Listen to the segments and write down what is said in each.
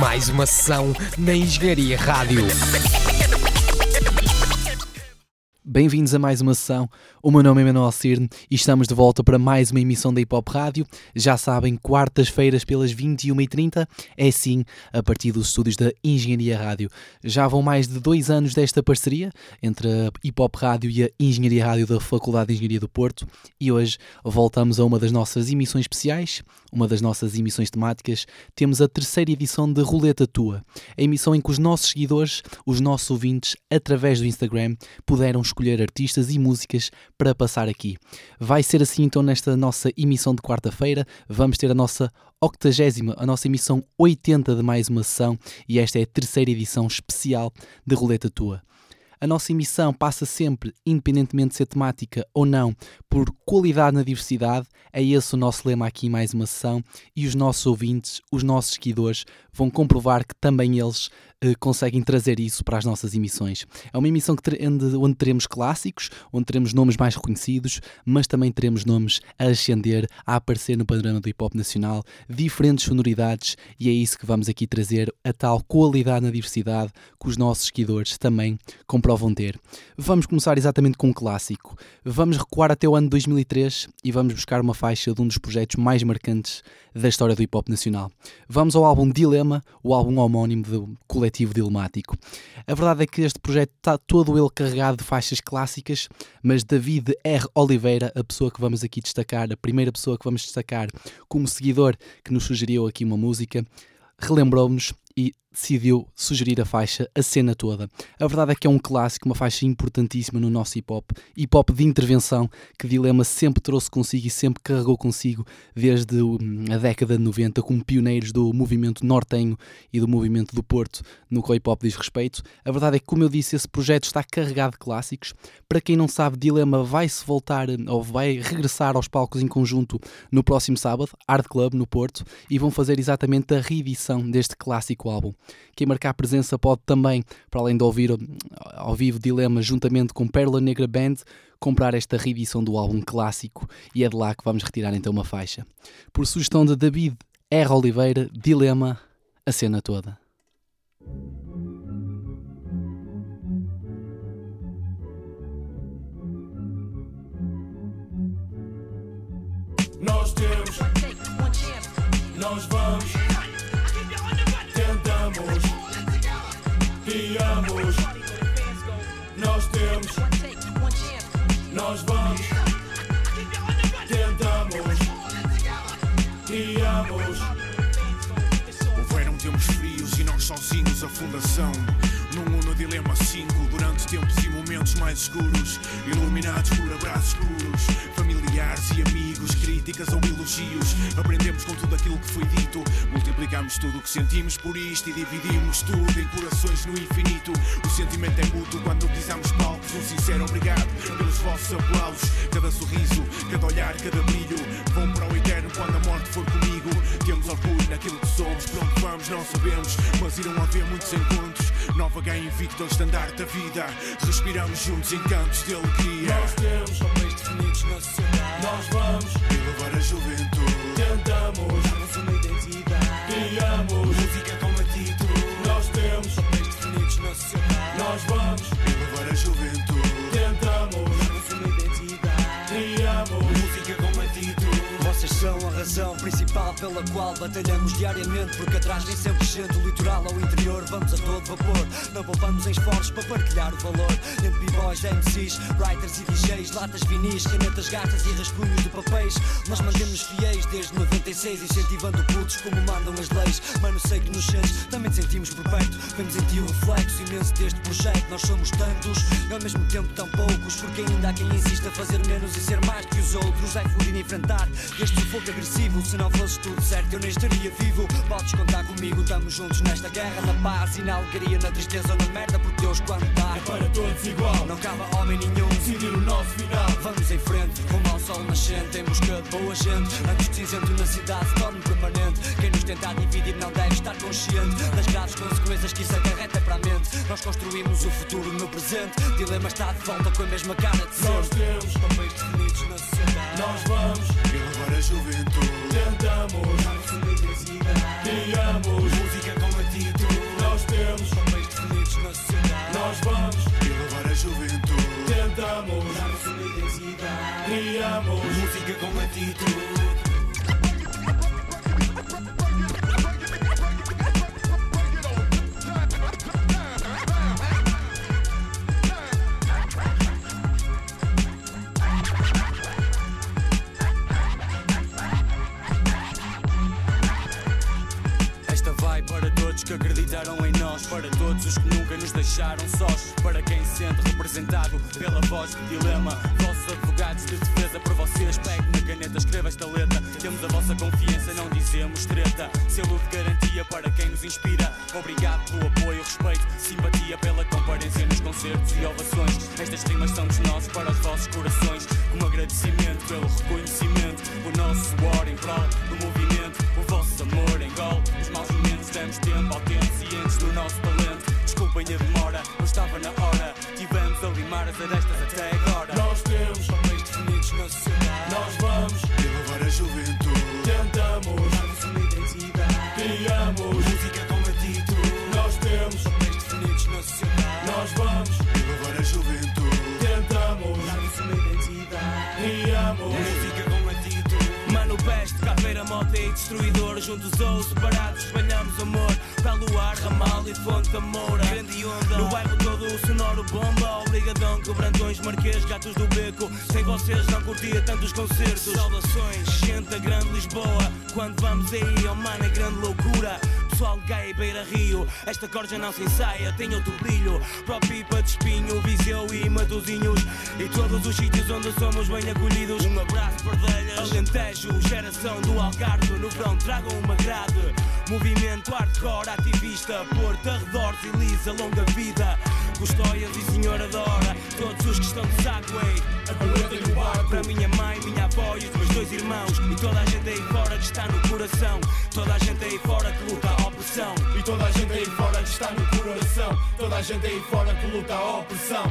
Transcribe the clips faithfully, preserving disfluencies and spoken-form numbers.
Mais uma sessão na Engenharia Rádio. Bem-vindos a mais uma sessão. O meu nome é Manuel Cirne e estamos de volta para mais uma emissão da Hip Hop Rádio. Já sabem, quartas-feiras pelas vinte e uma e trinta, é sim, a partir dos estúdios da Engenharia Rádio. Já vão mais de dois anos desta parceria entre a Hip Hop Rádio e a Engenharia Rádio da Faculdade de Engenharia do Porto e hoje voltamos a uma das nossas emissões especiais, uma das nossas emissões temáticas. Temos a terceira edição de Ruleta Tua, a emissão em que os nossos seguidores, os nossos ouvintes, através do Instagram, puderam escolher artistas e músicas para passar aqui. Vai ser assim então nesta nossa emissão de quarta-feira. Vamos ter a nossa octagésima, a nossa emissão oitenta de mais uma sessão e esta é a terceira edição especial de Ruleta Tua. A nossa emissão passa sempre, independentemente de ser temática ou não, por qualidade na diversidade. É esse o nosso lema aqui em mais uma sessão e os nossos ouvintes, os nossos seguidores, vão comprovar que também eles eh, conseguem trazer isso para as nossas emissões. É uma emissão que ter, onde teremos clássicos, onde teremos nomes mais reconhecidos, mas também teremos nomes a ascender, a aparecer no panorama do hip-hop nacional, diferentes sonoridades, e é isso que vamos aqui trazer, a tal qualidade na diversidade que os nossos seguidores também comprovam vão ter. Vamos começar exatamente com um clássico. Vamos recuar até o ano dois mil e três e vamos buscar uma faixa de um dos projetos mais marcantes da história do hip-hop nacional. Vamos ao álbum Dilema, o álbum homónimo do coletivo Dilemático. A verdade é que este projeto está todo ele carregado de faixas clássicas, mas David R. Oliveira, a pessoa que vamos aqui destacar, a primeira pessoa que vamos destacar como seguidor que nos sugeriu aqui uma música, relembrou-nos e decidiu sugerir a faixa A Cena Toda. A verdade é que é um clássico, uma faixa importantíssima no nosso hip-hop, hip-hop de intervenção, que Dilema sempre trouxe consigo e sempre carregou consigo desde a década de noventa, como pioneiros do movimento nortenho e do movimento do Porto, no que o hip-hop diz respeito. A verdade é que, como eu disse, esse projeto está carregado de clássicos. Para quem não sabe, Dilema vai-se voltar, ou vai regressar aos palcos em conjunto no próximo sábado, Hard Club, no Porto, e vão fazer exatamente a reedição deste clássico álbum. Quem marcar presença pode também, para além de ouvir ao vivo Dilema juntamente com Pérola Negra Band, comprar esta reedição do álbum clássico, e é de lá que vamos retirar então uma faixa. Por sugestão de David R. Oliveira, Dilema, A Cena Toda. Nós temos, nós vamos, criamos, nós temos, nós vamos, tentamos, criamos. Houveram tempos frios e nós sozinhos a fundação. Num mundo Dilema cinco, durante tempos e momentos mais escuros, iluminados por abraços puros, familiares e amigos, críticas ou elogios, aprendemos com tudo aquilo que foi dito, multiplicamos tudo o que sentimos por isto e dividimos tudo em corações no infinito. O sentimento é mútuo quando pisamos palcos, um sincero obrigado pelos vossos aplausos, cada sorriso, cada olhar, cada brilho, vão para o eterno quando a morte for comigo. Temos orgulho naquilo que somos, para onde vamos não sabemos, mas irão haver muitos encontros, nova ganha invicta ao estandarte da vida, respiramos juntos em cantos de alegria. Nós temos homens definidos na sociedade, nós vamos elevar a juventude, tentamos dar-nos uma identidade, criamos música com atitude. Nós temos homens definidos na sociedade, nós vamos elevar a juventude, tentamos dar-nos uma identidade, criamos música com atitude. Vocês são a razão principal pela qual batalhamos diariamente, porque atrás nem sempre gente, o litoral ao interior vamos a todo vapor, não poupamos em esforços para partilhar o valor, entre b-boys, M Cs, writers e D Js, latas vinis, canetas gastas e rascunhos de papéis, nós mantemos fiéis desde noventa e seis, incentivando putos como mandam as leis. Mano, sei que nos sentes, também te sentimos por perto, vemos em ti o reflexo imenso deste projeto. Nós somos tantos e ao mesmo tempo tão poucos, porque ainda há quem insista a fazer menos e ser mais que os outros, é fodido enfrentar este fogo agressivo. Se não fosse tudo certo eu nem estaria vivo, podes contar comigo, estamos juntos nesta guerra, na paz e na alegria, na tristeza ou na merda, porque Deus quando dá é para todos igual, não cabe a homem nenhum decidir o nosso final. Vamos em frente, rumo ao sol nascente, em busca de boa gente, antes de cinzento na cidade se torne permanente. Quem nos tenta dividir não deve estar consciente das graves consequências que isso acarreta para a mente. Nós construímos o futuro no presente, Dilema está de volta com a mesma cara de sempre. Nós temos papéis definidos na sociedade, nós vamos elevar a juventude, tentamos criamos música com atitude. Nós temos papéis definidos na sociedade. Nós vamos elevar a juventude. Tentamos dar sonidas e dar. Criamos música com atitude. Que acreditaram em nós, para todos os que nunca nos deixaram sós, para quem sente representado pela voz de Dilema, vossos advogados de defesa, por vocês pegue na caneta, escreva esta letra, temos a vossa confiança, não dizemos treta, selo de garantia para quem nos inspira, obrigado pelo apoio, respeito, simpatia pela comparência nos concertos e ovações, estas rimas são dos nossos para os vossos corações, como agradecimento pelo reconhecimento, o nosso suor em prol do movimento, o vosso amor em gol, os maus momentos damos tempo ao tempo, cientes do nosso talento. Desculpem a demora, não estava na hora. Tivemos a limar as arestas até agora. Nós temos homens definidos na sociedade. Nós vamos elevar a juventude. Tentamos dar-nos uma identidade. Criamos música com atitude. Nós temos homens definidos na sociedade. Nós vamos elevar a juventude. Tentamos dar-nos uma identidade. Criamos música com atitude. Mano, peste, caveira, moto e destruidor. Juntos ou separados, espalhamos amor. Pelo ar, ramal e fonte da moura. Grande onda, no bairro todo o sonoro bomba. Obrigadão, quebrantões, marquês, gatos do beco. Sem vocês não curtia tantos concertos. Saudações, gente da grande Lisboa. Quando vamos aí, oh mano, é grande loucura. Pessoal gay, beira-rio, esta corja não se ensaia, tem outro brilho. Pro Pipa de Espinho, Viseu e Matosinhos, e todos os sítios onde somos bem acolhidos. Um abraço, Pardelhas, Alentejo, geração do Algarve. No verão tragam uma grade. Movimento hardcore, ativista, Porto, arredores e Lisa, longa vida. Custóias e senhora da hora, todos os que estão de saco, ei. A Ruleta e o Barco, para minha mãe, minha avó e os meus dois irmãos. E toda a gente aí fora que está no coração. Toda a gente aí fora que luta a opressão. E toda a gente aí fora que está no coração. Toda a gente aí fora que luta a opressão.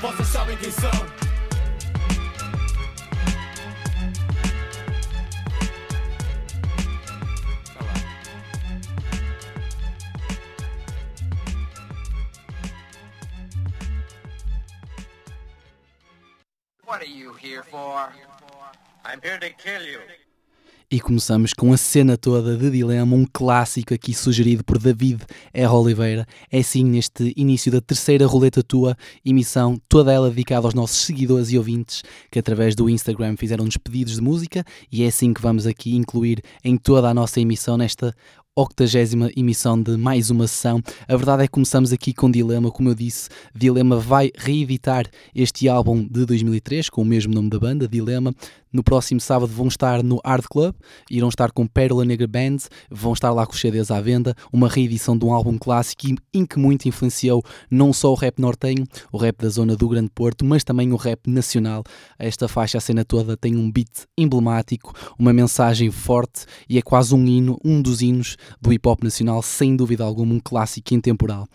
Vocês sabem quem são. What are you here for? I'm here to kill you. E começamos com a cena toda de Dilema, um clássico aqui sugerido por David R. Oliveira. É sim, neste início da terceira Ruleta Tua, emissão toda ela dedicada aos nossos seguidores e ouvintes que através do Instagram fizeram-nos pedidos de música e é assim que vamos aqui incluir em toda a nossa emissão nesta octagésima emissão de mais uma sessão. A verdade é que começamos aqui com Dilema, como eu disse, Dilema vai reeditar este álbum de dois mil e três com o mesmo nome da banda, Dilema. No próximo sábado vão estar no Hard Club, irão estar com Pérola Negra Band, vão estar lá com os C Ds à venda, uma reedição de um álbum clássico em que muito influenciou não só o rap nortenho, o rap da zona do Grande Porto, mas também o rap nacional. Esta faixa, a cena toda, tem um beat emblemático, uma mensagem forte e é quase um hino, um dos hinos do hip hop nacional, sem dúvida alguma, um clássico intemporal.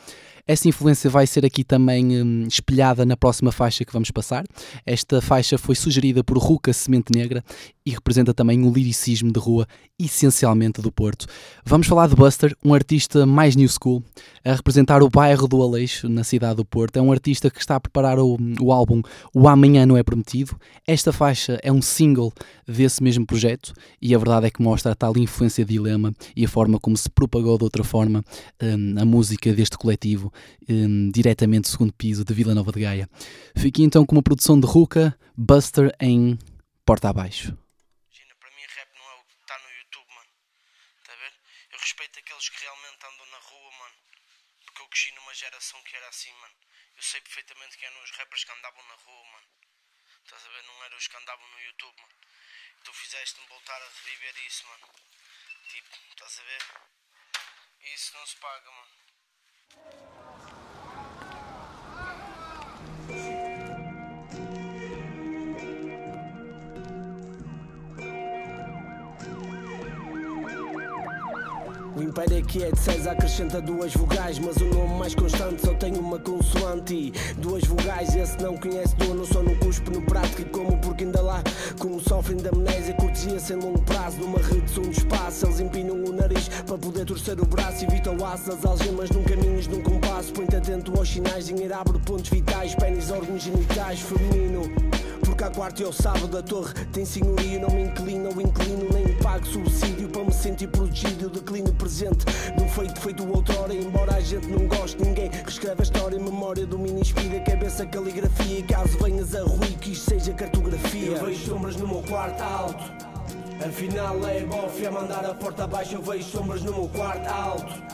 Essa influência vai ser aqui também hum, espelhada na próxima faixa que vamos passar. Esta faixa foi sugerida por Ruca, Semente Negra, e representa também o liricismo de rua, essencialmente do Porto. Vamos falar de Buster, um artista mais new school, a representar o bairro do Aleixo, na cidade do Porto. É um artista que está a preparar o, o álbum O Amanhã Não É Prometido. Esta faixa é um single desse mesmo projeto e a verdade é que mostra a tal influência de Dilema e a forma como se propagou de outra forma hum, a música deste coletivo, hum, diretamente do segundo piso de Vila Nova de Gaia. Fiquei então com uma produção de Ruca, Buster em Porta Abaixo. Geração que era assim, mano. Eu sei perfeitamente que eram os rappers que andavam na rua, mano. Estás a ver? Não eram os que andavam no YouTube, mano. E tu fizeste-me voltar a reviver isso, mano. Tipo, estás a ver? Isso não se paga, mano. O império aqui é de seis, acrescenta duas vogais, mas o nome mais constante só tem uma consoante e duas vogais. Esse não conhece dono, só no cuspo, no prato que como, porque ainda lá como sofrem de amnésia, cortesia-se em longo prazo. Numa rede são um espaço, eles empinam o nariz para poder torcer o braço, evitam o aço das algemas, num caminhos, num compasso. Põe-te atento aos sinais, dinheiro abre pontos vitais, pênis, órgãos genitais, feminino. Porque à quarta e ao sábado a torre tem senhorio, não me inclino, ou inclino, nem pago subsídio para me sentir protegido. Eu declino presente num feito feito outrora, embora a gente não goste, ninguém reescreve a história. Memória do mini espira, cabeça, caligrafia, e caso venhas a ruir que isto seja cartografia. Eu vejo sombras no meu quarto alto, afinal é bofe a mandar a porta abaixo. Eu vejo sombras no meu quarto alto,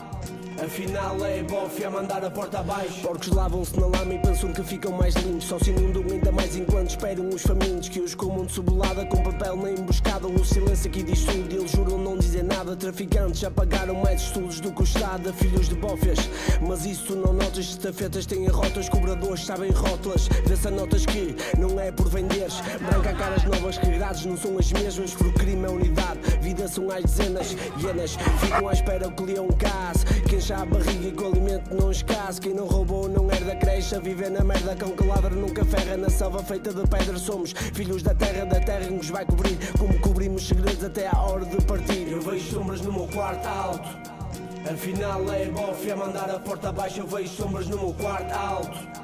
afinal é bofe a mandar a porta abaixo. Porcos lavam-se na lama e pensam que ficam mais limpos, só se inundam ainda mais enquanto esperam os famintos, que os comam de cebolada com papel na emboscada. O silêncio aqui diz tudo, eles juram não dizer nada. Traficantes já pagaram mais estudos do que o Estado, filhos de bofes, mas isso tu não notas. Estafetas têm rotas, cobradores sabem rótulas, vê-se a notas que não é por venderes. Branca caras novas, que grades não são as mesmas, porque crime é unidade, vida são às dezenas. Hienas ficam à espera que lhe é um caso, quem a barriga e que o alimento não escasse. Quem não roubou não herda, cresce a viver na merda. Cão que ladra nunca ferra, na selva feita de pedra somos filhos da terra, da terra que nos vai cobrir, como cobrimos segredos até à hora de partir. Eu vejo sombras no meu quarto alto, afinal é bofe a mandar a porta abaixo. Eu vejo sombras no meu quarto alto,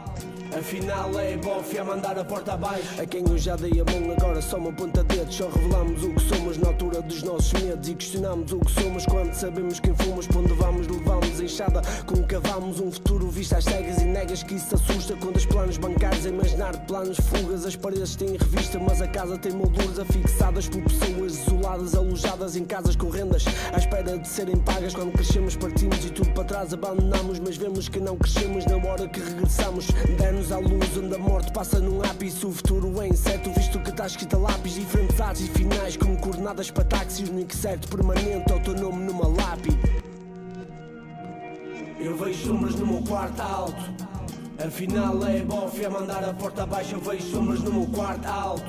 afinal é bofe a mandar a porta abaixo. A quem eu já dei a mão agora só uma ponta dedos. Só revelamos o que somos na altura dos nossos medos, e questionamos o que somos quando sabemos quem fomos. Para onde vamos, levamos a enxada como cavamos um futuro visto às cegas, e negas que isso assusta quando os planos bancários a imaginar planos fugas. As paredes têm revista, mas a casa tem molduras afixadas por pessoas isoladas, alojadas em casas com rendas à espera de serem pagas. Quando crescemos partimos e tudo para trás abandonamos, mas vemos que não crescemos na hora que regressamos. Dá-nos à luz onde a morte passa num ápice. O futuro é incerto, visto que está escrito a lápis. Diferentes atos e finais como coordenadas para táxis. No único certo permanente é o teu nome numa lápide. Eu vejo sombras no meu quarto alto, afinal é bofe a mandar a porta abaixo. Eu vejo sombras no meu quarto alto,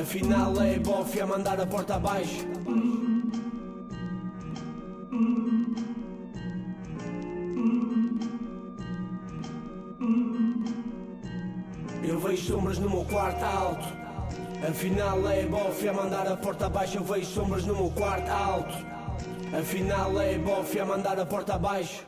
afinal é bofe a mandar a porta abaixo. Eu vejo sombras no meu quarto alto, afinal é bofe a mandar a porta abaixo. Eu vejo sombras no meu quarto alto, afinal é bofe a mandar a porta abaixo.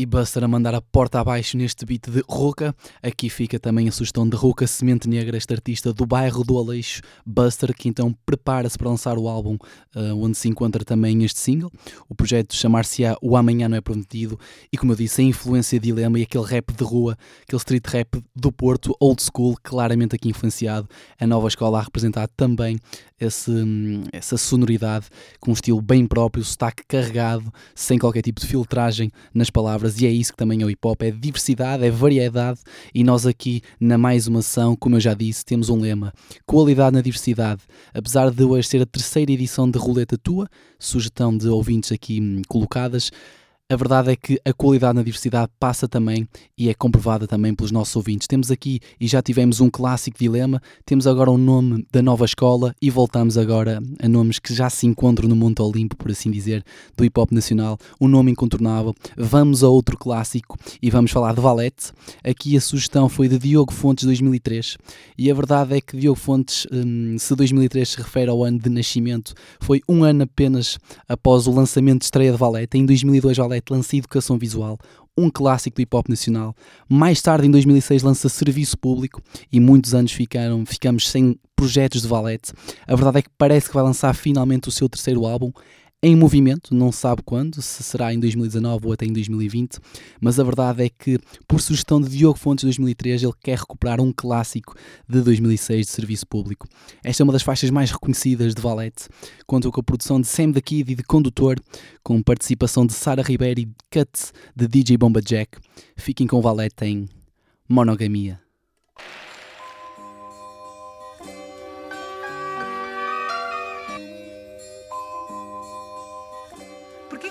E Buster a mandar a porta abaixo neste beat de Ruca. Aqui fica também a sugestão de Ruca, Semente Negra, este artista do bairro do Aleixo, Buster, que então prepara-se para lançar o álbum uh, onde se encontra também este single. O projeto chamar-se-á O Amanhã Não É Prometido e, como eu disse, a influência de Dilema e aquele rap de rua, aquele street rap do Porto, old school, claramente aqui influenciado. A nova escola a representar também esse, essa sonoridade com um estilo bem próprio, sotaque carregado, sem qualquer tipo de filtragem nas palavras. E é isso que também é o hip-hop, é diversidade, é variedade, e nós aqui na mais uma sessão, como eu já disse, temos um lema, qualidade na diversidade. Apesar de hoje ser a terceira edição de Ruleta Tua, sugestão de ouvintes aqui colocadas, a verdade é que a qualidade na diversidade passa também e é comprovada também pelos nossos ouvintes. Temos aqui, e já tivemos um clássico dilema, temos agora o nome da nova escola e voltamos agora a nomes que já se encontram no Monte Olimpo, por assim dizer, do hip-hop nacional, um nome incontornável. Vamos a outro clássico e vamos falar de Valete. Aqui a sugestão foi de Diogo Fontes, dois mil e três, e a verdade é que Diogo Fontes, se dois mil e três se refere ao ano de nascimento, foi um ano apenas após o lançamento de estreia de Valete. Em dois mil e dois, Valete lança Educação Visual, um clássico do hip-hop nacional. Mais tarde, em dois mil e seis, lança Serviço Público e muitos anos ficaram, ficamos sem projetos de Valete. A verdade é que parece que vai lançar finalmente o seu terceiro álbum, Em Movimento, não sabe quando, se será em dois mil e dezanove ou até em dois mil e vinte, mas a verdade é que, por sugestão de Diogo Fontes de dois mil e três, ele quer recuperar um clássico de dois mil e seis de Serviço Público. Esta é uma das faixas mais reconhecidas de Valete, conta com a produção de Sam the Kid e de Condutor, com participação de Sara Ribeiro e Cut de D J Bomba Jack. Fiquem com Valete em Monogamia.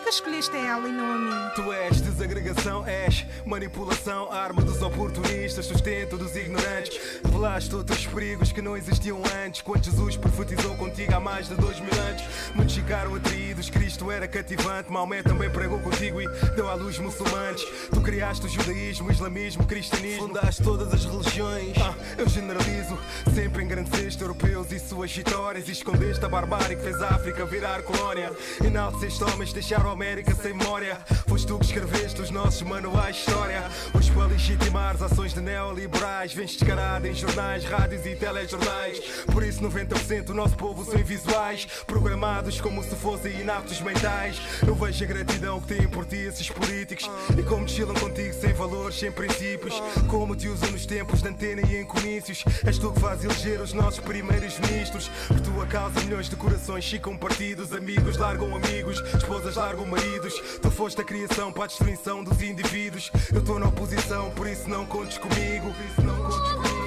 que escolheste a ela e não a mim? Tu és desagregação, és manipulação, arma dos oportunistas, sustento dos ignorantes. Revelaste outros perigos que não existiam antes, quando Jesus profetizou contigo há mais de dois mil anos. Muitos ficaram atraídos, Cristo era cativante, Maomé também pregou contigo e deu à luz muçulmanos. Tu criaste o judaísmo, o islamismo, o cristianismo, fundaste todas as religiões. Ah, eu generalizo, sempre engrandeceste europeus e suas vitórias, e escondeste a barbárie que fez a África virar colónia. Enalteceste homens, deixaram a América sem memória. Foste tu que escreveste os nossos manuais de história. Hoje, para legitimar as ações de neoliberais, vens descarada em jornais, rádios e telejornais. Por isso noventa por cento do nosso povo são invisuais, programados como se fossem inaptos mentais. Eu vejo a gratidão que têm por ti esses políticos, e como desfilam contigo sem valores, sem princípios, como te usam nos tempos de antena e em comícios. És tu que faz eleger os nossos primeiros ministros. Por tua causa milhões de corações ficam partidos, amigos largam amigos, esposas largam maridos. Tu foste a criação para a destruição dos indivíduos. Eu estou na oposição, por isso não contes comigo, por isso não contes comigo.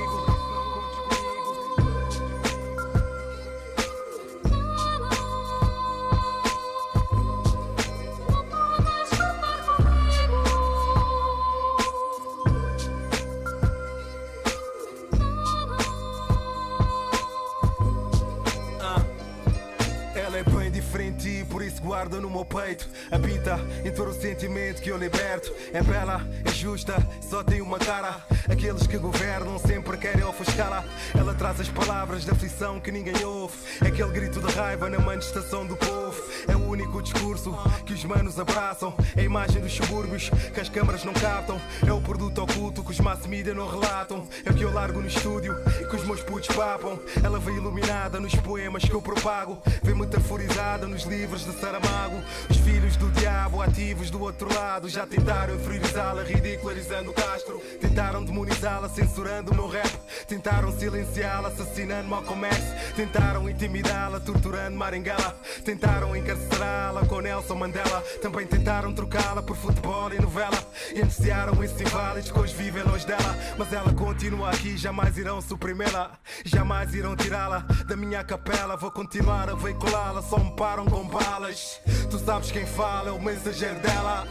Guarda no meu peito, habita em todo o sentimento que eu liberto. É bela, é justa, só tem uma cara. Aqueles que governam sempre querem ofuscá-la. Ela traz as palavras da aflição que ninguém ouve. Aquele grito de raiva na manifestação do povo. É o único discurso que os manos abraçam. É a imagem dos subúrbios que as câmaras não captam. É o produto oculto que os mass media não relatam. É o que eu largo no estúdio e que os meus putos papam. Ela vem iluminada nos poemas que eu propago. Vem metaforizada nos livros de Saramago. Os filhos do diabo ativos do outro lado já tentaram inferiorizá-la, ridicularizando o Castro. Tentaram demonizá-la, censurando o meu rap. Tentaram silenciá-la, assassinando Malcolm X. Tentaram intimidá-la, torturando Maringala. Tentaram encarcerá-la com Nelson Mandela. Também tentaram trocá-la por futebol e novela. E anunciaram esses inválidos que hoje vivem longe dela. Mas ela continua aqui, jamais irão suprimê-la, jamais irão tirá-la da minha capela. Vou continuar a veiculá-la, só me param com balas. Tu sabes quem fala, é o mensageiro dela.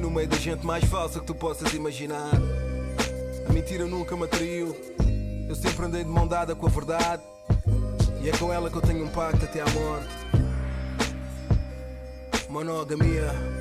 No meio da gente mais falsa que tu possas imaginar, a mentira nunca me atraiu. Eu sempre andei de mão dada com a verdade, e é com ela que eu tenho um pacto até à morte. Monogamia.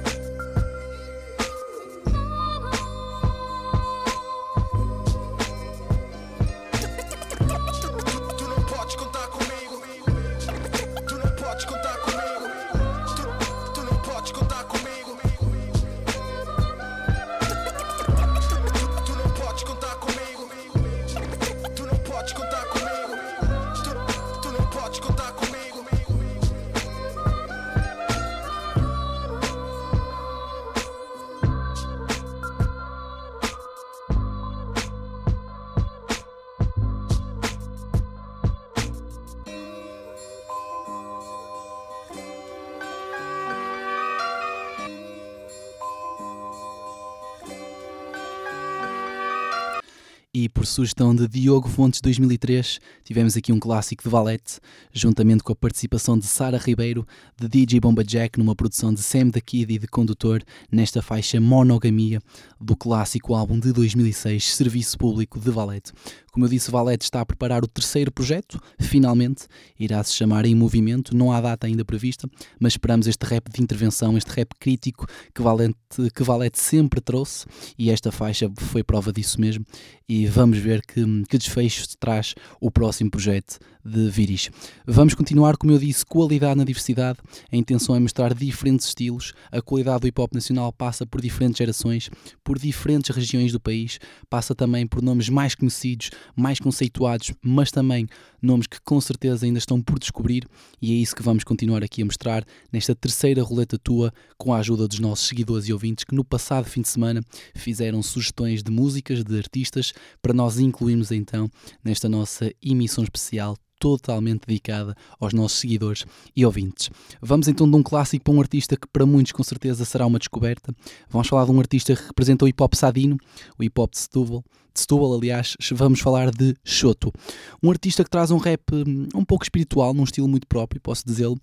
E por sugestão de Diogo Fontes dois mil e três, tivemos aqui um clássico de Valete, juntamente com a participação de Sara Ribeiro, de D J Bomba Jack, numa produção de Sam the Kid e de Condutor, nesta faixa Monogamia, do clássico álbum de dois mil e seis, Serviço Público, de Valete. Como eu disse, Valete está a preparar o terceiro projeto, finalmente, irá-se chamar Em Movimento, não há data ainda prevista, mas esperamos este rap de intervenção, este rap crítico que Valete, que Valete sempre trouxe, e esta faixa foi prova disso mesmo, e vamos ver que, que desfecho traz o próximo projeto de Viris. Vamos continuar, como eu disse, qualidade na diversidade. A intenção é mostrar diferentes estilos. A qualidade do hip-hop nacional passa por diferentes gerações, por diferentes regiões do país, passa também por nomes mais conhecidos, mais conceituados, mas também nomes que com certeza ainda estão por descobrir, e é isso que vamos continuar aqui a mostrar nesta terceira Ruleta Tua, com a ajuda dos nossos seguidores e ouvintes que no passado fim de semana fizeram sugestões de músicas, de artistas, para nós incluirmos então nesta nossa emissão especial totalmente dedicada aos nossos seguidores e ouvintes. Vamos então de um clássico para um artista que para muitos com certeza será uma descoberta. Vamos falar de um artista que representa o hip-hop sadino, o hip-hop de Setúbal, de Setúbal, aliás, vamos falar de Xoto. Um artista que traz um rap um pouco espiritual, num estilo muito próprio, posso dizê-lo.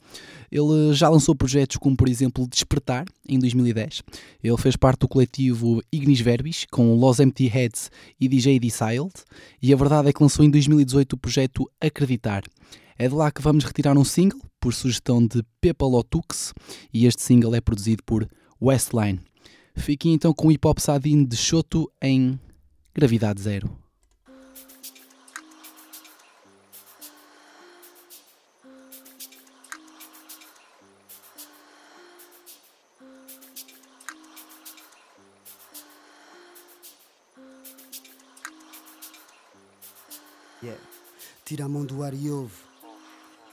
Ele já lançou projetos como, por exemplo, Despertar, em dois mil e dez. Ele fez parte do coletivo Ignis Verbis, com Los Empty Heads e D J Dizay. E a verdade é que lançou em dois mil e dezoito o projeto Acreditar. É de lá que vamos retirar um single, por sugestão de Pepa Lotux, e este single é produzido por Westline. Fiquem então com o hip-hop sadinho de Xoto em... Gravidade Zero. Yeah. Tira a mão do ar e ouve.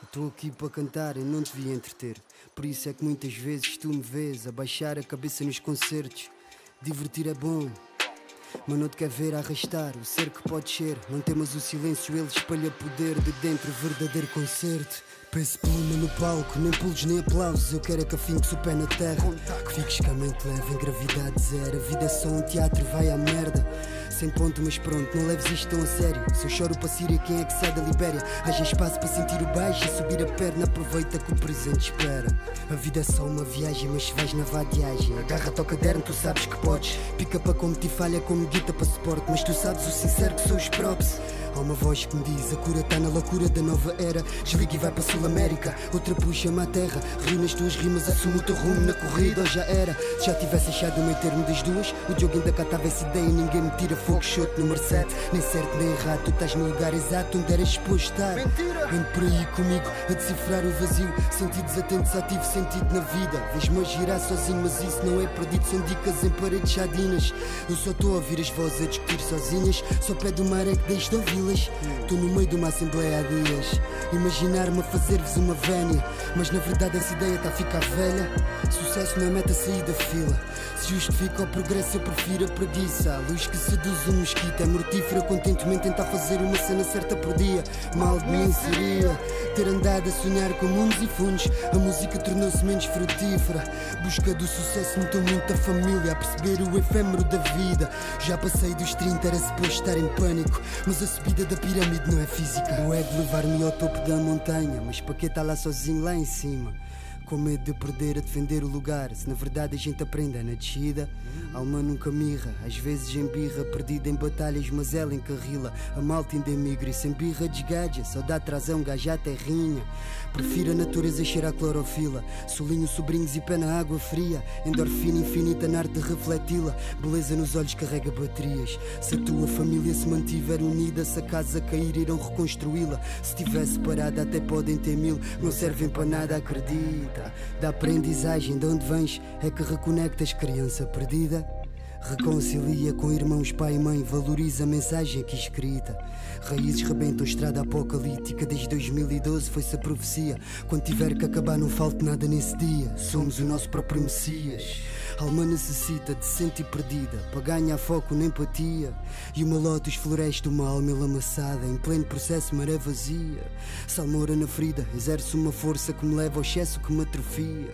Estou aqui para cantar e não te vi entreter. Por isso é que muitas vezes tu me vês abaixar a cabeça nos concertos. Divertir é bom, mas não te quer ver arrastar o ser que pode ser. Não temas o silêncio, ele espalha poder de dentro, verdadeiro concerto. Peço pluma no palco, nem pulos nem aplausos. Eu quero é que afinques o pé na terra, que fiques com a mente leve, em gravidade zero. A vida é só um teatro, vai à merda. Sem ponto, mas pronto, não leves isto tão a sério. Se eu choro para a Síria, quem é que sai da Libéria? Haja espaço para sentir o baixo e subir a perna. Aproveita que o presente espera. A vida é só uma viagem, mas se vais na vadiagem, agarra teu caderno, tu sabes que podes. Pica para como te falha, como guita para suporte. Mas tu sabes o sincero que sou os props. Há uma voz que me diz, a cura está na loucura da nova era. Desliga e vai para Sul América, outra puxa-me à terra. Rio nas tuas rimas, assumo o teu rumo na corrida, ou já era. Se já tivesse achado o meio termo das duas, o Diogo ainda catava essa ideia e ninguém me tira fogo. Xoto número sete, nem certo nem errado, tu estás no lugar exato onde eras exposto estar. Mentira! Ando por aí comigo a decifrar o vazio, sentidos atentos, ativo sentido na vida. Vejo-me a girar sozinho, mas isso não é perdido, são dicas em paredes chadinas. Eu só estou a ouvir as vozes a discutir sozinhas, só pé do mar é que deixo de ouvir. Estou no meio de uma assembleia há dias, imaginar-me a fazer-vos uma vénia, mas na verdade essa ideia está a ficar velha. Sucesso não é meta sair da fila. Se justifica o progresso eu prefiro a preguiça. A luz que seduz o mosquito é mortífera. Contentemente tentar fazer uma cena certa por dia. Mal de mim seria ter andado a sonhar com mundos e fundos. A música tornou-se menos frutífera. Busca do sucesso notou muito a família, a perceber o efêmero da vida. Já passei dos trinta, era suposto estar em pânico, mas a subida A vida da pirâmide não é física. Ou é de levar-me ao topo da montanha, mas para que está lá sozinho lá em cima? Com medo de perder a defender o lugar. Se na verdade a gente aprende na descida. Alma nunca mirra, às vezes em birra. Perdida em batalhas, mas ela encarrila. A malta ainda emigra e sem birra desgaja. Só dá trazão, gaja a terrinha. Prefiro a natureza cheirar clorofila. Solinho, sobrinhos e pé na água fria. Endorfina infinita na arte de refleti-la. Beleza nos olhos carrega baterias. Se a tua família se mantiver unida, se a casa cair irão reconstruí-la. Se estiver separada até podem ter mil. Não servem para nada, acredita. Da aprendizagem de onde vens é que reconectas criança perdida. Reconcilia com irmãos, pai e mãe, valoriza a mensagem aqui escrita. Raízes rebentam estrada apocalíptica. Desde dois mil e doze foi-se a profecia. Quando tiver que acabar não falte nada nesse dia. Somos o nosso próprio Messias. Alma necessita de sentir perdida, para ganhar foco na empatia. E uma lótus floresce uma alma elamassada, em pleno processo maré vazia. Salmoura na ferida, exerce uma força que me leva ao excesso que me atrofia.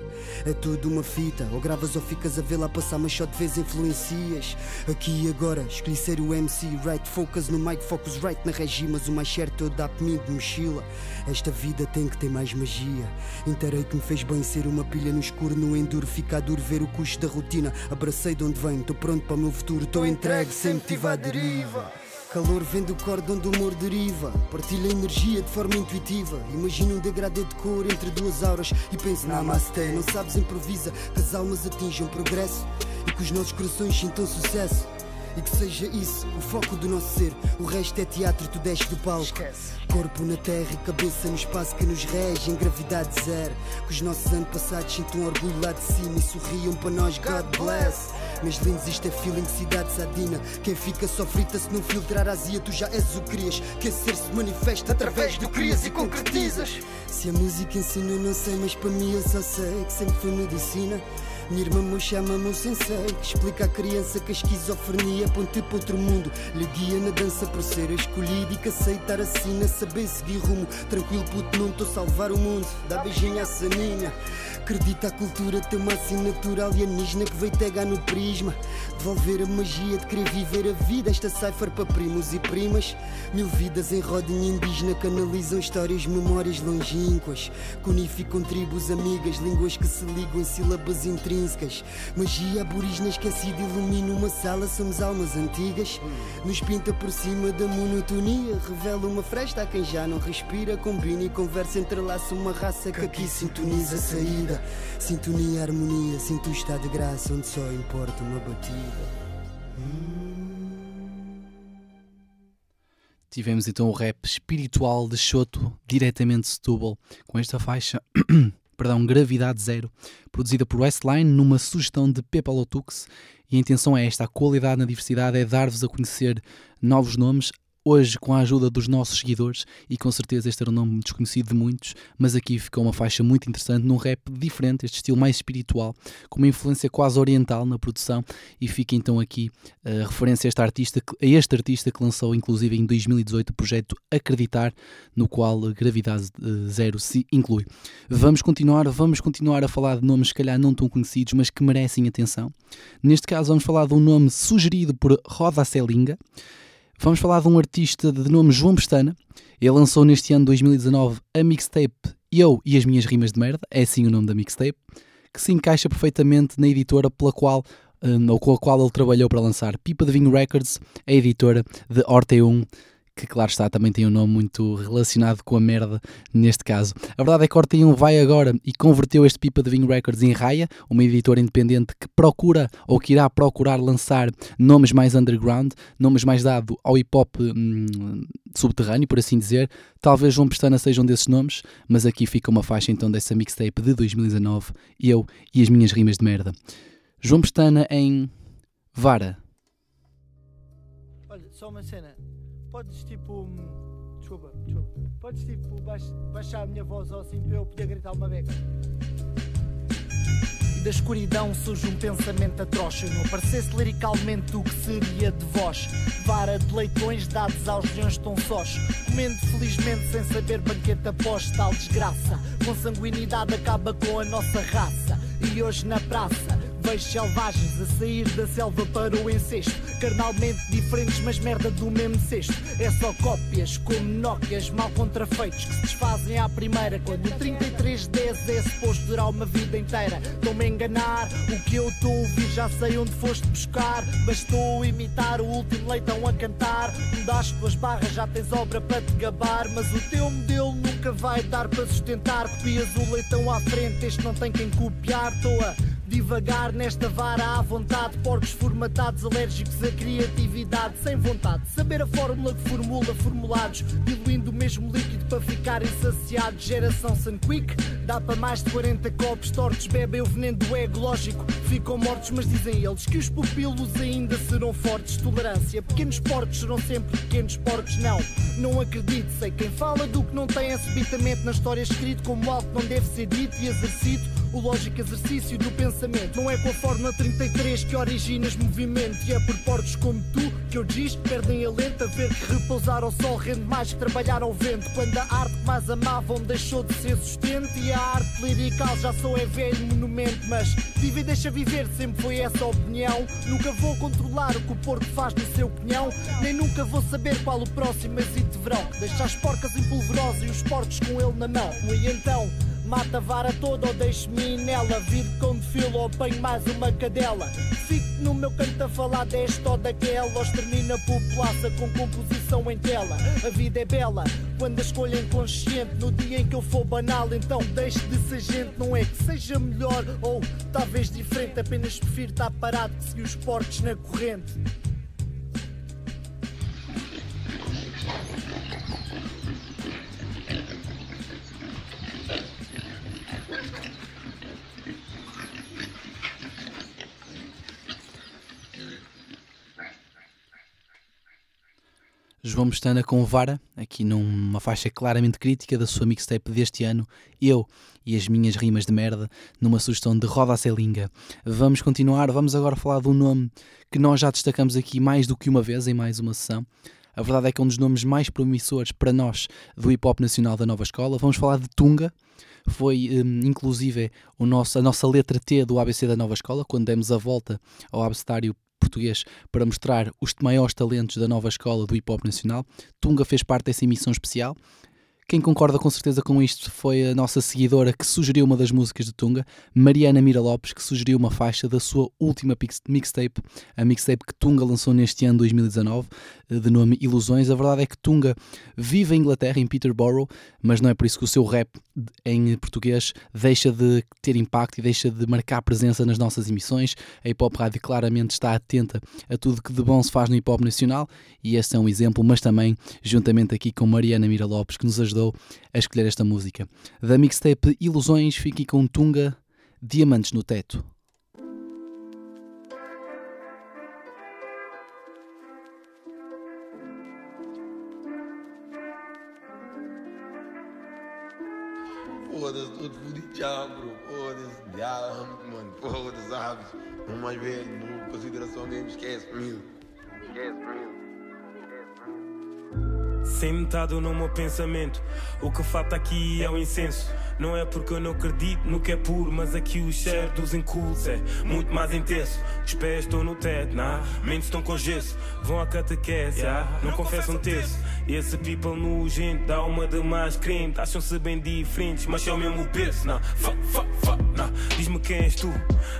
É tudo uma fita, ou gravas ou ficas a vê-la passar, mas só de vez influencias. Aqui e agora, escolhi ser o M C, right focus no mic, focus right na regi, mas o mais certo é eu dar comigo de mochila. Esta vida tem que ter mais magia. Interei que me fez bem ser uma pilha no escuro, não enduro, fica duro ver o custo da rotina. Abracei de onde venho, estou pronto para o meu futuro. Estou entregue, sempre tive à deriva. Calor vem do corpo onde o humor deriva. Partilho a energia de forma intuitiva. Imagino um degradê de cor entre duas auras e penso namasté. Não sabes, improvisa, que as almas atinjam progresso e que os nossos corações sintam sucesso. E que seja isso o foco do nosso ser. O resto é teatro, tu desce do palco. Esquece. Corpo na terra e cabeça no espaço que nos rege em gravidade zero. Que os nossos antepassados sintam orgulho lá de cima e sorriam para nós, God bless. Mas lindos, isto é feeling, cidade sadina. Quem fica só frita se não filtrar azia. Tu já és o crias, que esse ser se manifesta através do crias e concretizas. Se a música ensina, não sei, mas para mim eu só sei que sempre foi medicina. Minha irmã me chama meu sensei, que explica à criança que a esquizofrenia aponta para outro mundo. Lhe guia na dança por ser escolhido e que aceitar a sina, saber seguir rumo. Tranquilo puto, não estou a salvar o mundo, dá beijinho à saninha. Acredita a cultura, tem uma assinatura alienígena que veio tegar no prisma. Devolver a magia de querer viver a vida, esta cipher para primos e primas. Mil vidas em rodinha indígena canalizam histórias, memórias longínquas. Conificam tribos amigas, línguas que se ligam em sílabas intrínsecas. Magia aborígena esquecida ilumina uma sala, somos almas antigas. Nos pinta por cima da monotonia, revela uma fresta a quem já não respira. Combina e conversa, entrelaça uma raça que aqui sintoniza a saída. Sintonia, harmonia, sinto o estado de graça onde só importa uma batida. Tivemos então o rap espiritual de Xoto, diretamente de Setúbal, com esta faixa... Perdão, Gravidade Zero, produzida por Westline numa sugestão de Pepa Lotux, e a intenção é esta, a qualidade na diversidade é dar-vos a conhecer novos nomes, hoje com a ajuda dos nossos seguidores, e com certeza este era um nome desconhecido de muitos, mas aqui ficou uma faixa muito interessante, num rap diferente, este estilo mais espiritual, com uma influência quase oriental na produção, e fica então aqui a referência a este artista, a este artista que lançou inclusive em dois mil e dezoito o projeto Acreditar, no qual Gravidade Zero se inclui. Vamos continuar, vamos continuar a falar de nomes se calhar não tão conhecidos, mas que merecem atenção. Neste caso vamos falar de um nome sugerido por Roda Selinga. Vamos falar de um artista de nome João Pestana. Ele lançou neste ano dois mil e dezanove a mixtape Eu e as Minhas Rimas de Merda, é assim o nome da mixtape, que se encaixa perfeitamente na editora pela qual, ou com a qual ele trabalhou para lançar, Pipa de Vinho Records, a editora de Orteum, que claro está, também tem um nome muito relacionado com a merda neste caso. A verdade é que Orteum vai agora e converteu este Pipa de Vinho Records em Raia, uma editora independente que procura ou que irá procurar lançar nomes mais underground, nomes mais dado ao hip-hop hum, subterrâneo, por assim dizer. Talvez João Pestana seja um desses nomes, mas aqui fica uma faixa então dessa mixtape de dois mil e dezanove, Eu e as Minhas Rimas de Merda. João Pestana em Vara. Olha, só uma cena. Podes tipo, desculpa, desculpa, podes tipo baix, baixar a minha voz ou assim para eu poder gritar uma beca. Da escuridão surge um pensamento atroz, eu não aparecesse liricalmente o que seria de vós. Vara de leitões dados aos leões tão sós, comendo felizmente sem saber banquete após tal desgraça. Com sanguinidade acaba com a nossa raça, e hoje na praça vejo selvagens a sair da selva para o encesto, carnalmente diferentes mas merda do mesmo cesto. É só cópias como Nokias mal contrafeitos que se desfazem à primeira, quando o trinta e três dez é suposto durar uma vida inteira. Estão-me a enganar, o que eu estou a ouvir já sei onde foste buscar. Bastou imitar o último leitão a cantar, mudaste tuas barras já tens obra para te gabar, mas o teu modelo nunca vai dar para sustentar. Copias o leitão à frente, este não tem quem copiar. Estou a divagar nesta vara à vontade, porcos formatados, alérgicos à criatividade, sem vontade de saber a fórmula que formula formulados, diluindo o mesmo líquido para ficarem saciados. Geração Sunquick, dá para mais de quarenta copos tortos, bebem o veneno do ego, lógico ficam mortos, mas dizem eles que os pupilos ainda serão fortes. Tolerância, pequenos porcos serão sempre pequenos porcos. Não, não acredito, sei quem fala do que não tem é subitamente na história escrito, como algo que não deve ser dito, e exercito o lógico exercício do pensamento. Não é com a fórmula trinta e três que originas movimento, e é por portos como tu que eu diz que perdem a lenta, ver que repousar ao sol rende mais que trabalhar ao vento. Quando a arte que mais amavam deixou de ser sustento, e a arte lirical já só é velho monumento. Mas vive e deixa viver, sempre foi essa a opinião. Nunca vou controlar o que o porco faz no seu pinhão, nem nunca vou saber qual o próximo exito de verão, que deixa as porcas em polvorosa e os porcos com ele na mão. E então mata a vara toda ou deixe-me nela, vir com filo ou apanho mais uma cadela. Fico no meu canto a falar desta ou daquela, ou extermina a populaça com composição em tela. A vida é bela quando a escolha é inconsciente, no dia em que eu for banal então deixe de ser gente. Não é que seja melhor ou talvez diferente, apenas prefiro estar parado que seguir os porcos na corrente. João Pestana com Vara, aqui numa faixa claramente crítica da sua mixtape deste ano, Eu e as Minhas Rimas de Merda, numa sugestão de Roda a Selinga. Vamos continuar, vamos agora falar de um nome que nós já destacamos aqui mais do que uma vez, em mais uma sessão. A verdade é que é um dos nomes mais promissores para nós do hip-hop nacional da nova escola. Vamos falar de Tunga. Foi, um, inclusive, o nosso, a nossa letra T do A B C da nova escola, quando demos a volta ao abecedário português para mostrar os maiores talentos da nova escola do hip-hop nacional. Tunga fez parte dessa emissão especial. Quem concorda com certeza com isto foi a nossa seguidora que sugeriu uma das músicas de Tunga, Mariana Mira Lopes, que sugeriu uma faixa da sua última mixtape, a mixtape que Tunga lançou neste ano dois mil e dezanove, de nome Ilusões. A verdade é que Tunga vive em Inglaterra, em Peterborough, mas não é por isso que o seu rap em português deixa de ter impacto e deixa de marcar presença nas nossas emissões. A Hip Hop Rádio claramente está atenta a tudo que de bom se faz no hip hop nacional, e este é um exemplo, mas também juntamente aqui com Mariana Mira Lopes, que nos ajudou a escolher esta música. Da mixtape Ilusões, fiquei com Tunga, Diamantes no Teto. Foda-se todo fudichão, bro. Foda-se diabo, mano. Foda-se, sabes? Não mais velho, não consideração alguém me esquece comigo. Me esquece comigo. Sem metade no meu pensamento, o que falta aqui é o incenso. Não é porque eu não acredito no que é puro, mas aqui o cheiro dos incultos é muito mais intenso. Os pés estão no teto, nah. Mentes estão com gesso, vão à catequese, yeah. Não, não confessam um terço. Esse people nojento, dá uma de mais crente. Acham-se bem diferentes, mas é o mesmo berço, nah. Fuck, fuck, fuck, nah. Diz-me quem és tu,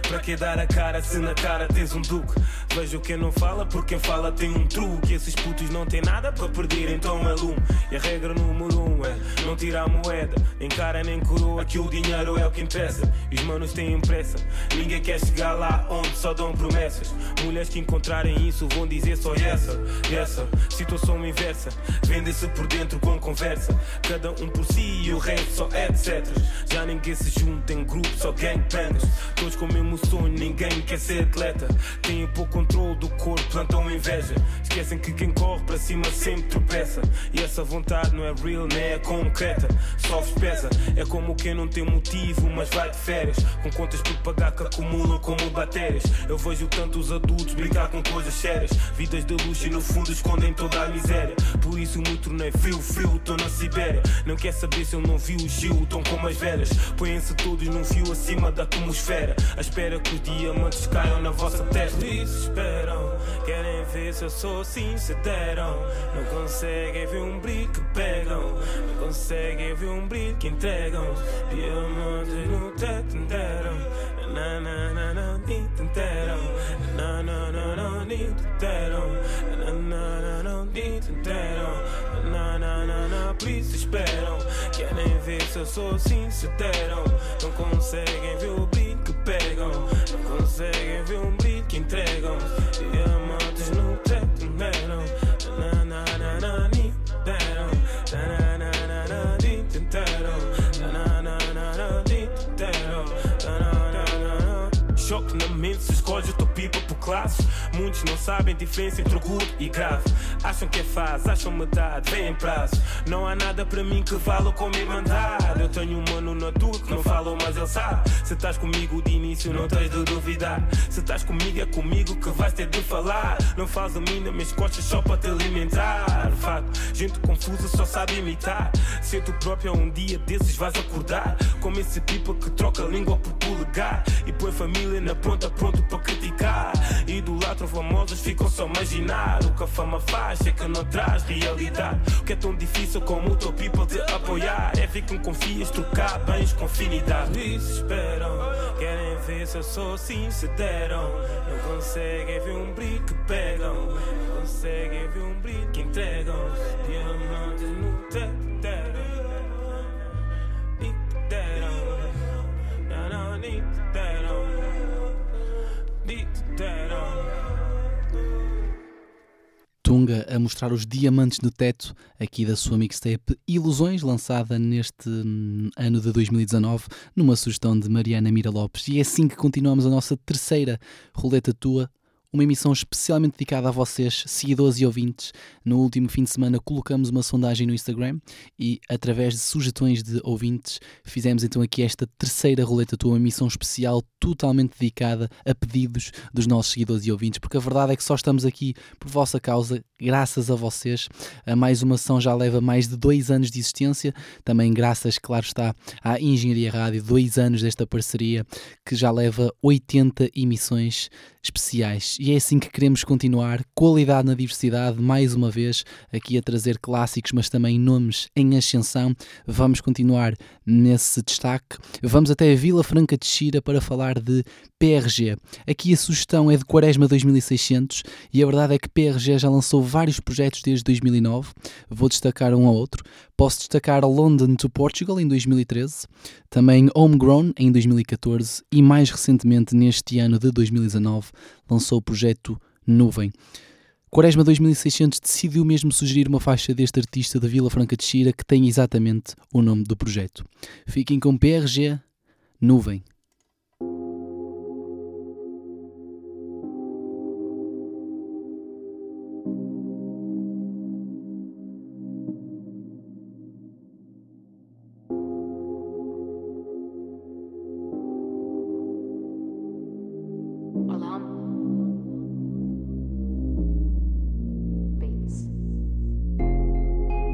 para que dar a cara se na cara tens um duque? Vejo quem não fala, porque quem fala tem um truque. Esses putos não têm nada para perder, então é lume. E a regra número um é não tirar a moeda, nem cara nem coroa, que o dinheiro é o que interessa. E os manos têm pressa, ninguém quer chegar lá onde só dão promessas. Mulheres que encontrarem isso vão dizer só essa, essa. Situação inversa, vendem-se por dentro com conversa. Cada um por si e o resto só et cetera. Já ninguém se junta em grupo, só gangbangers. Todos com o mesmo sonho, ninguém quer ser atleta. Têm pouco controle do corpo, plantam inveja. Esquecem que quem corre para cima sempre tropeça. E essa vontade não é real, nem é concreta. Sofre pesa, é como quem não tem motivo, mas vai de férias, com contas por pagar que acumulam como bactérias. Eu vejo tanto os adultos brincar com coisas sérias, vidas de luxo e no fundo escondem toda a miséria. Por isso me tornei frio, frio, tô na Sibéria. Não quer saber se eu não vi o Gil, tão como as velhas. Põem-se todos num fio acima da atmosfera, à espera que os diamantes caiam na vossa testa. Desesperam, querem ver se eu sou sincero. Não conseguem ver um brilho que pegam, não conseguem ver um brilho que entregam. Diamantes no teto inteiro, na na na na nem tenteram, na na na na nem tenteram, na na na na nem tenteram, na na na na por isso esperam. Querem ver se eu sou sincero, não conseguem ver o brilho que pegam, não conseguem ver um brilho que entregam. Diamantes no teto inteiro, na na na na. Choque na mente, se escolhe o teu pipa por classes. Muitos não sabem a diferença entre agudo e grave. Acham que é fácil, acham metade, vem em prazo. Não há nada para mim que valha como irmandade. Eu tenho um mano na tua que não fala, mas ele sabe. Se estás comigo de início não tens de duvidar. Se estás comigo é comigo que vais ter de falar. Não faz a mim nas minhas costas só para te alimentar. Fato, gente confusa só sabe imitar. Ser tu próprio um dia desses vais acordar. Como esse pipa que troca língua por polegar e põe família na ponta, pronto para criticar. Idolatram famosos, ficam só a imaginar. O que a fama faz é que não traz realidade. O que é tão difícil como o teu people de apoiar é ver que confias, trocar bens com afinidade. Desesperam, querem ver se eu sou sincero. Não conseguem ver um brilho que pegam, não conseguem ver um brilho que entregam. Diamantes no teto Tunga a mostrar os diamantes no teto aqui da sua mixtape Ilusões, lançada neste hum, ano de dois mil e dezanove, numa sugestão de Mariana Mira Lopes. E é assim que continuamos a nossa terceira Ruleta Tua, uma emissão especialmente dedicada a vocês, seguidores e ouvintes. No último fim de semana colocamos uma sondagem no Instagram e, através de sugestões de ouvintes, fizemos então aqui esta terceira Ruleta Tua, uma emissão especial totalmente dedicada a pedidos dos nossos seguidores e ouvintes, porque a verdade é que só estamos aqui por vossa causa, graças a vocês. A Mais Uma Ação já leva mais de dois anos de existência, também graças, claro está, à Engenharia Rádio, dois anos desta parceria, que já leva oitenta emissões especiais. E é assim que queremos continuar, qualidade na diversidade, mais uma vez, aqui a trazer clássicos, mas também nomes em ascensão. Vamos continuar nesse destaque. Vamos até a Vila Franca de Xira para falar de P R G. Aqui a sugestão é de Quaresma vinte e seiscentos e a verdade é que P R G já lançou vários projetos desde dois mil e nove. Vou destacar um a outro. Posso destacar London to Portugal em dois mil e treze, também Homegrown em dois mil e catorze e mais recentemente neste ano de dois mil e dezanove lançou o projeto Nuvem. Quaresma vinte e seiscentos decidiu mesmo sugerir uma faixa deste artista da Vila Franca de Xira que tem exatamente o nome do projeto. Fiquem com P R G, Nuvem.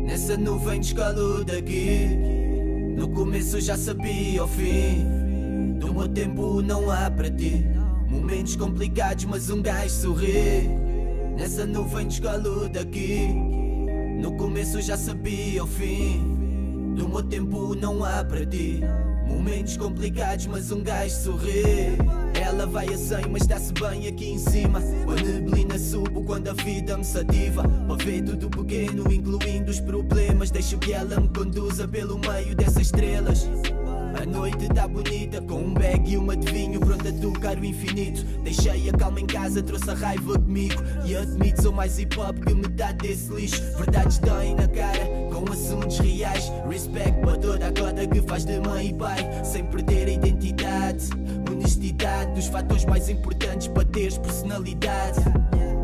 Nessa nuvem descalo daqui, no começo já sabia o fim. Do meu tempo não há para ti, momentos complicados mas um gajo sorri. Nessa nuvem descalo daqui, no começo já sabia o fim. Do meu tempo não há para ti, momentos complicados mas um gajo sorri. Ela vai a cem, mas está-se bem aqui em cima. Com a neblina subo quando a vida me sativa. Para ver tudo pequeno, incluindo os problemas. Deixo que ela me conduza pelo meio dessas estrelas. A noite tá bonita, com um bag e uma de vinho, pronta a tocar o infinito. Deixei a calma em casa, trouxe a raiva comigo. E admito, sou mais hip-hop que metade desse lixo. Verdades têm na cara, com assuntos reais. Respect para toda a cota que faz de mãe e pai. Sem perder a identidade, honestidade, dos fatores mais importantes para teres personalidade.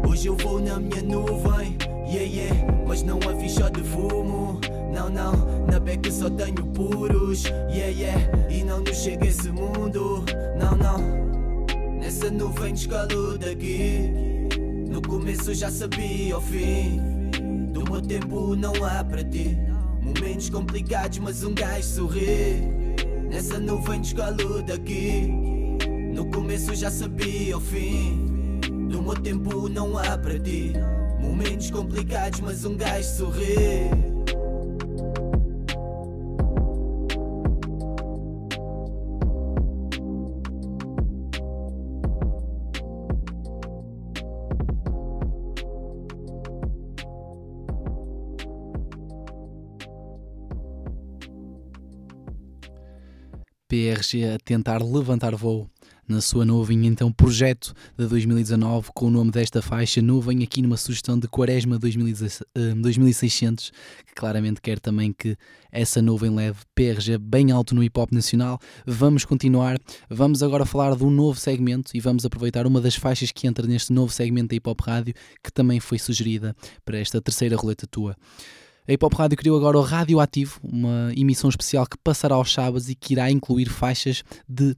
Hoje eu vou na minha nuvem, yeah yeah, mas não a vi só de fumo. Não, não, na beca só tenho puros, yeah, yeah, e não nos chega esse mundo, não, não. Nessa nuvem descalo daqui, no começo já sabia o fim. Do meu tempo não há para ti, momentos complicados mas um gajo sorri. Nessa nuvem descalo daqui, no começo já sabia o fim. Do meu tempo não há para ti, momentos complicados mas um gajo sorri. P R G a tentar levantar voo na sua nuvem, então projeto de dois mil e dezanove com o nome desta faixa Nuvem, aqui numa sugestão de Quaresma vinte e seiscentos, que claramente quer também que essa nuvem leve P R G bem alto no hip hop nacional. Vamos continuar, vamos agora falar de um novo segmento e vamos aproveitar uma das faixas que entra neste novo segmento da Hip Hop Rádio, que também foi sugerida para esta terceira Ruleta Tua. A Hip Hop Rádio criou agora o Radioativo, uma emissão especial que passará aos sábados e que irá incluir faixas de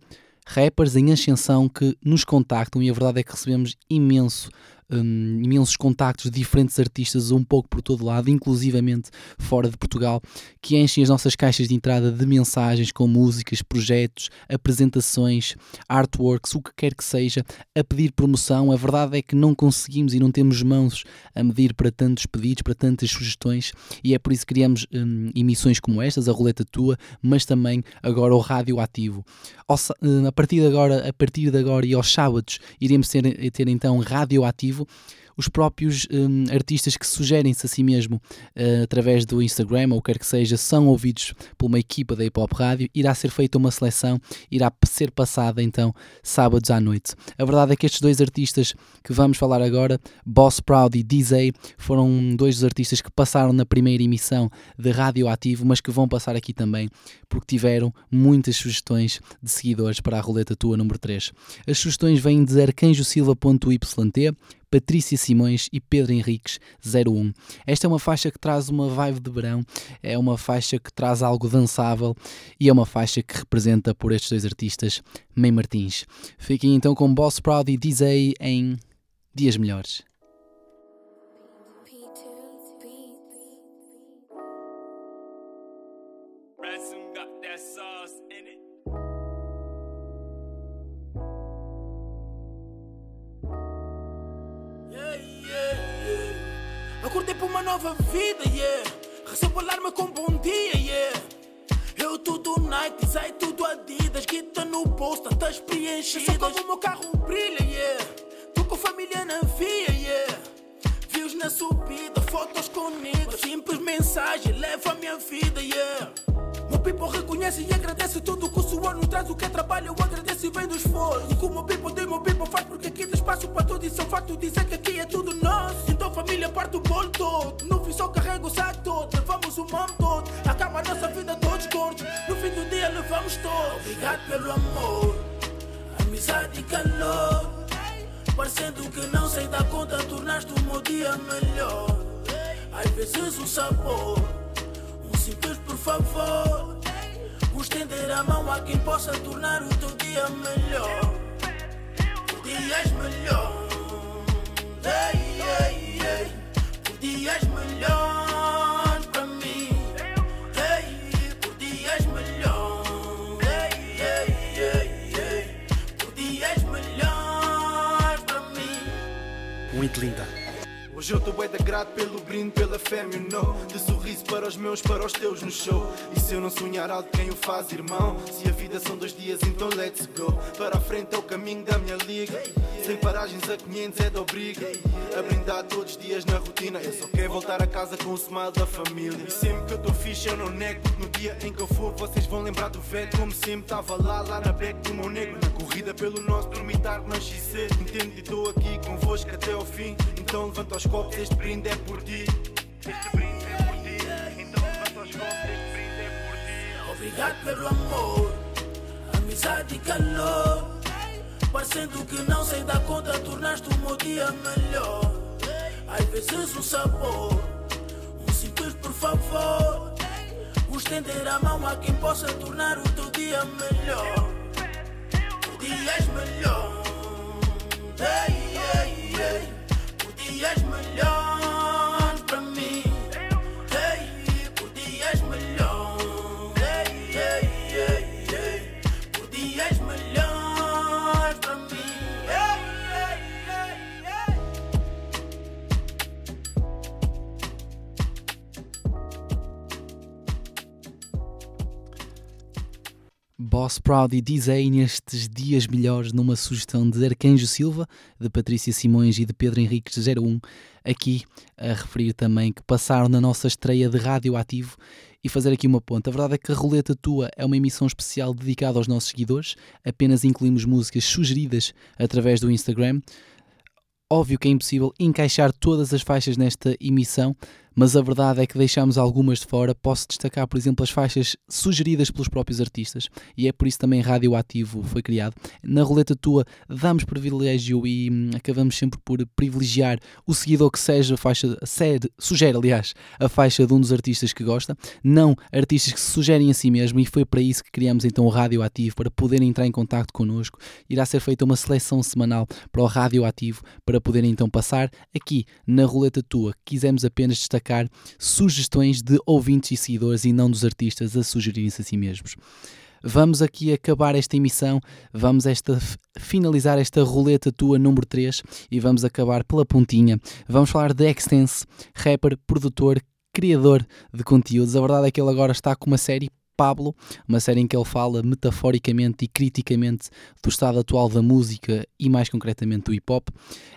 rappers em ascensão que nos contactam, e a verdade é que recebemos imenso, um, imensos contactos de diferentes artistas um pouco por todo lado, inclusivamente fora de Portugal, que enchem as nossas caixas de entrada de mensagens com músicas, projetos, apresentações, artworks, o que quer que seja, a pedir promoção. A verdade é que não conseguimos e não temos mãos a medir para tantos pedidos, para tantas sugestões, e é por isso que criamos um, emissões como estas, a Ruleta Tua, mas também agora o Rádio Ativo. A partir de agora, a partir de agora e aos sábados iremos ter, ter então Rádio Ativo. os próprios um, artistas que sugerem-se a si mesmo uh, através do Instagram ou quer que seja, são ouvidos por uma equipa da Hip Hop Rádio. Irá ser feita uma seleção, irá ser passada então sábados à noite. A verdade é que estes dois artistas que vamos falar agora, Boss Proud e Dizay, foram dois dos artistas que passaram na primeira emissão de Radioativo, mas que vão passar aqui também porque tiveram muitas sugestões de seguidores para a Ruleta Tua número três. As sugestões vêm de arcanjo silva ponto y t, Patrícia Simões e Pedro Henriques zero um. Esta é uma faixa que traz uma vibe de verão, é uma faixa que traz algo dançável e é uma faixa que representa por estes dois artistas Mãe Martins. Fiquem então com Boss Proud e Dizay em Dias Melhores. Acordei para uma nova vida, yeah. Recebo alarma com bom dia, yeah. Eu tudo Nike, Dizay tudo Adidas, guita no bolso, tantas preenchidas. Eu sou como o meu carro brilha, yeah. Tô com família na via, yeah. Views na subida, fotos com niggas, simples mensagem, leva a minha vida, yeah. Meu people reconhece e agradece tudo que o suor nos traz, o que é trabalho eu agradeço e vem do esforço. E como o people tem, meu people faz, porque aqui tem espaço para tudo e são facto dizer que aqui é tudo nosso. Então família parte o bolo todo, no fim só carrega o saco todo, levamos o mamo todo, acaba a nossa vida todos gordos, no fim do dia levamos todos. Obrigado pelo amor, amizade e calor, parecendo que não sei dar conta, tornaste o meu dia melhor. Às vezes o sabor, simples por favor, vou estender a mão a quem possa tornar o teu dia melhor. Por dias melhor, ei, ei, ei. Por dias melhor para mim, ei. Por dias melhor, ei, ei, ei, ei. Por dias melhor para mim. Muito linda. Hoje eu tô bué de grato pelo brinde, pela fé, meu não. De sorriso para os meus, para os teus no show. E se eu não sonhar alto, quem o faz, irmão? Se a vida são dois dias, então let's go. Para a frente é o caminho da minha liga. Sem paragens a quinhentos é de obriga. A brindar todos os dias na rotina. Eu só quero voltar a casa com o smile da família. E sempre que eu tô fixe, eu não nego. No dia em que eu for, vocês vão lembrar do velho. Como sempre tava lá, lá na beca do meu nego. Na corrida pelo nosso, dormi tarde na X C. Entendo e tô aqui convosco até ao fim. Então levanta os copos, este brinde é por ti. Este brinde é por ti. Então levanta os copos, este brinde é por ti. Obrigado pelo amor, amizade e calor, parecendo que não sei dar conta, tornaste o meu dia melhor. Às vezes um sabor, um simples por favor, vou estender a mão a quem possa tornar o teu dia melhor. Por dias melhor, ei, ei, ei. Dias melhor para mim, ei, por dias melhor, ei, ei, ei, ei, por dias melhor para mim, ei, ei, ei. Boss Proud e Dizay nestes dias melhores, numa sugestão de Arcanjo Silva, de Patrícia Simões e de Pedro Henriques zero um, aqui a referir também que passaram na nossa estreia de Radioativo. E fazer aqui uma ponta, a verdade é que a Ruleta Tua é uma emissão especial dedicada aos nossos seguidores, apenas incluímos músicas sugeridas através do Instagram. Óbvio que é impossível encaixar todas as faixas nesta emissão, mas a verdade é que deixámos algumas de fora. Posso destacar, por exemplo, as faixas sugeridas pelos próprios artistas, e é por isso também Radioativo foi criado. Na Ruleta Tua damos privilégio e hum, acabamos sempre por privilegiar o seguidor que seja a faixa, sede, sugere, aliás, a faixa de um dos artistas que gosta, não artistas que se sugerem a si mesmo, e foi para isso que criamos então o Radioativo, para poderem entrar em contacto connosco. Irá ser feita uma seleção semanal para o Radioativo, para poderem então passar aqui na Ruleta Tua. Quisemos apenas destacar sugestões de ouvintes e seguidores e não dos artistas a sugerirem-se a si mesmos. Vamos aqui acabar esta emissão, vamos esta, finalizar esta Ruleta Tua número três e vamos acabar pela pontinha. Vamos falar de Extense, rapper, produtor, criador de conteúdos. A verdade é que ele agora está com uma série Pablo, uma série em que ele fala metaforicamente e criticamente do estado atual da música e mais concretamente do hip-hop.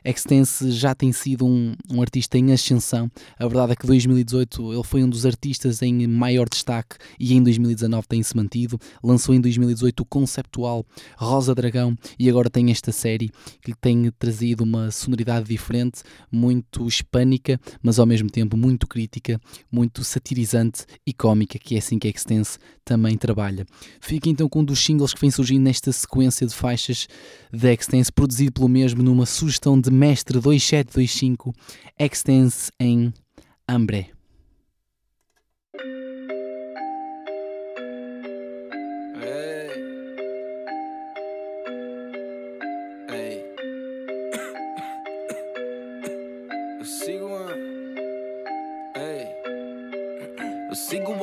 Extense já tem sido um, um artista em ascensão. A verdade é que em dois mil e dezoito ele foi um dos artistas em maior destaque e em dois mil e dezanove tem-se mantido. Lançou em dois mil e dezoito o conceptual Rosa Dragão e agora tem esta série que lhe tem trazido uma sonoridade diferente, muito hispânica, mas ao mesmo tempo muito crítica, muito satirizante e cómica, que é assim que a Extense também trabalha. Fica então com um dos singles que vem surgindo nesta sequência de faixas da Extense, produzido pelo mesmo numa sugestão de Mestre dois sete dois cinco, Extense em Hambre.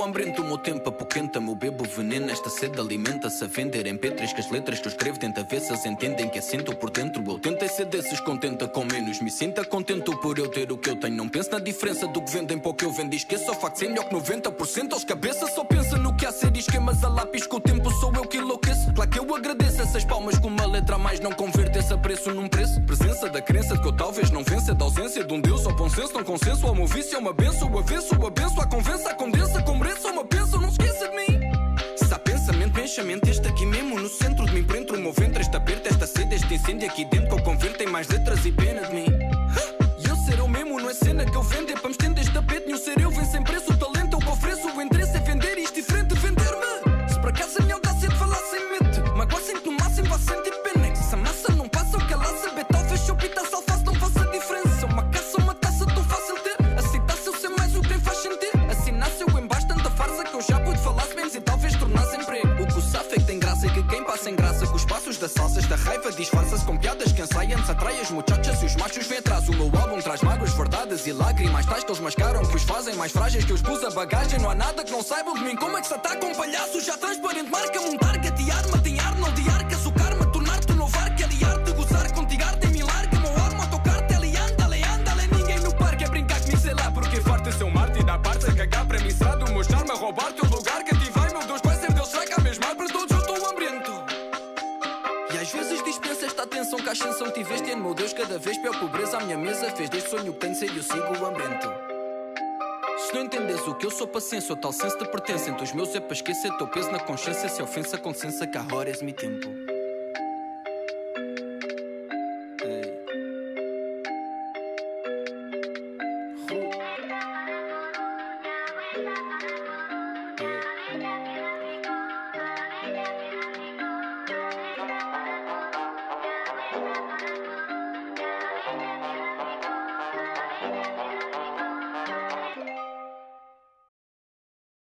Hambrento, o meu tempo apoquenta, meu bebo veneno. Esta sede alimenta-se a vender em pê três. Que as letras que eu escrevo tenta ver se as entendem. Que assento por dentro, eu tentei ser desses. Contenta com menos, me sinta contento por eu ter o que eu tenho. Não penso na diferença do que vendem para o que eu vendo. Esqueço o facto de ser melhor que noventa por cento aos cabeças. Só pensa no que há ser e esquemas a lápis. Com o tempo sou eu que enlouqueço. Claro que eu agradeço essas palmas com uma letra a mais. Não converte esse apreço num preço. Presença da crença de que eu talvez não vença. Da ausência de um Deus ao bom senso. Não consenso ao meu vício, é uma benção. O avesso, o abenço, a convença, a condensa, conversa. Só uma pensa, não esqueça de mim. Se há pensamento, enche a mente. Este aqui mesmo, no centro de mim prendo. O meu ventre, esta aperta, esta sede, este incêndio. Aqui dentro que eu converto em mais letras e pena de mim. E eu ser eu mesmo, não é cena que eu vendo. É para me estender este tapete. E o ser eu vem sem preço. O talento eu que ofereço. O endereço é vender e isto diferente de vender-me. Se para casa é melhor dá cedo falar sem medo. Mas quase sempre no máximo vá sentir pena. Se a massa não passa, o que ela saber. Talvez se eu pitasse alface não faça diferença. Uma caça, uma taça tão fácil ter. Aceitasse eu ser mais o que faz sentir. Assim nasce eu embaixo. Eu já pude falar menos e talvez tornasse emprego. O que o safo é que tem graça e que quem passa em graça. Com os passos da salsa, da raiva disfarça-se com piadas que ensaiam, se atrai as muchachas e os machos vêm atrás. O meu álbum traz mágoas, verdades e lágrimas tais que eles mascaram, que os fazem mais frágeis, que eu expus a bagagem. Não há nada que não saibam de mim. Como é que se ataca um palhaço? Já transparente marca-me um target e arma. Tem ar, não de arca, socar-me, tornar-te no varque, aliar-te, gozar, contigar-te em mim, larga-me o arma, tocar-te, ali anda, ali anda, ali ninguém no parque, é brincar comigo, sei lá, porque farta ser um Marte e dá parte a cagar para mim, será do mostrar-me a roubar teu lugar, cativei, meu Deus, vai ser Deus, será que há mesmo ar para todos, eu estou hambrento. E às vezes dispensa esta atenção que a ascensão tiveste, e meu Deus, cada vez pior pobreza à minha mesa fez, deste sonho que tenho sei, eu sigo o hambrento. Se não entendes o que eu sou paciência, o tal senso de pertença, entre os meus é para esquecer teu peso na consciência, se a ofensa, consciência que há horas me tempo.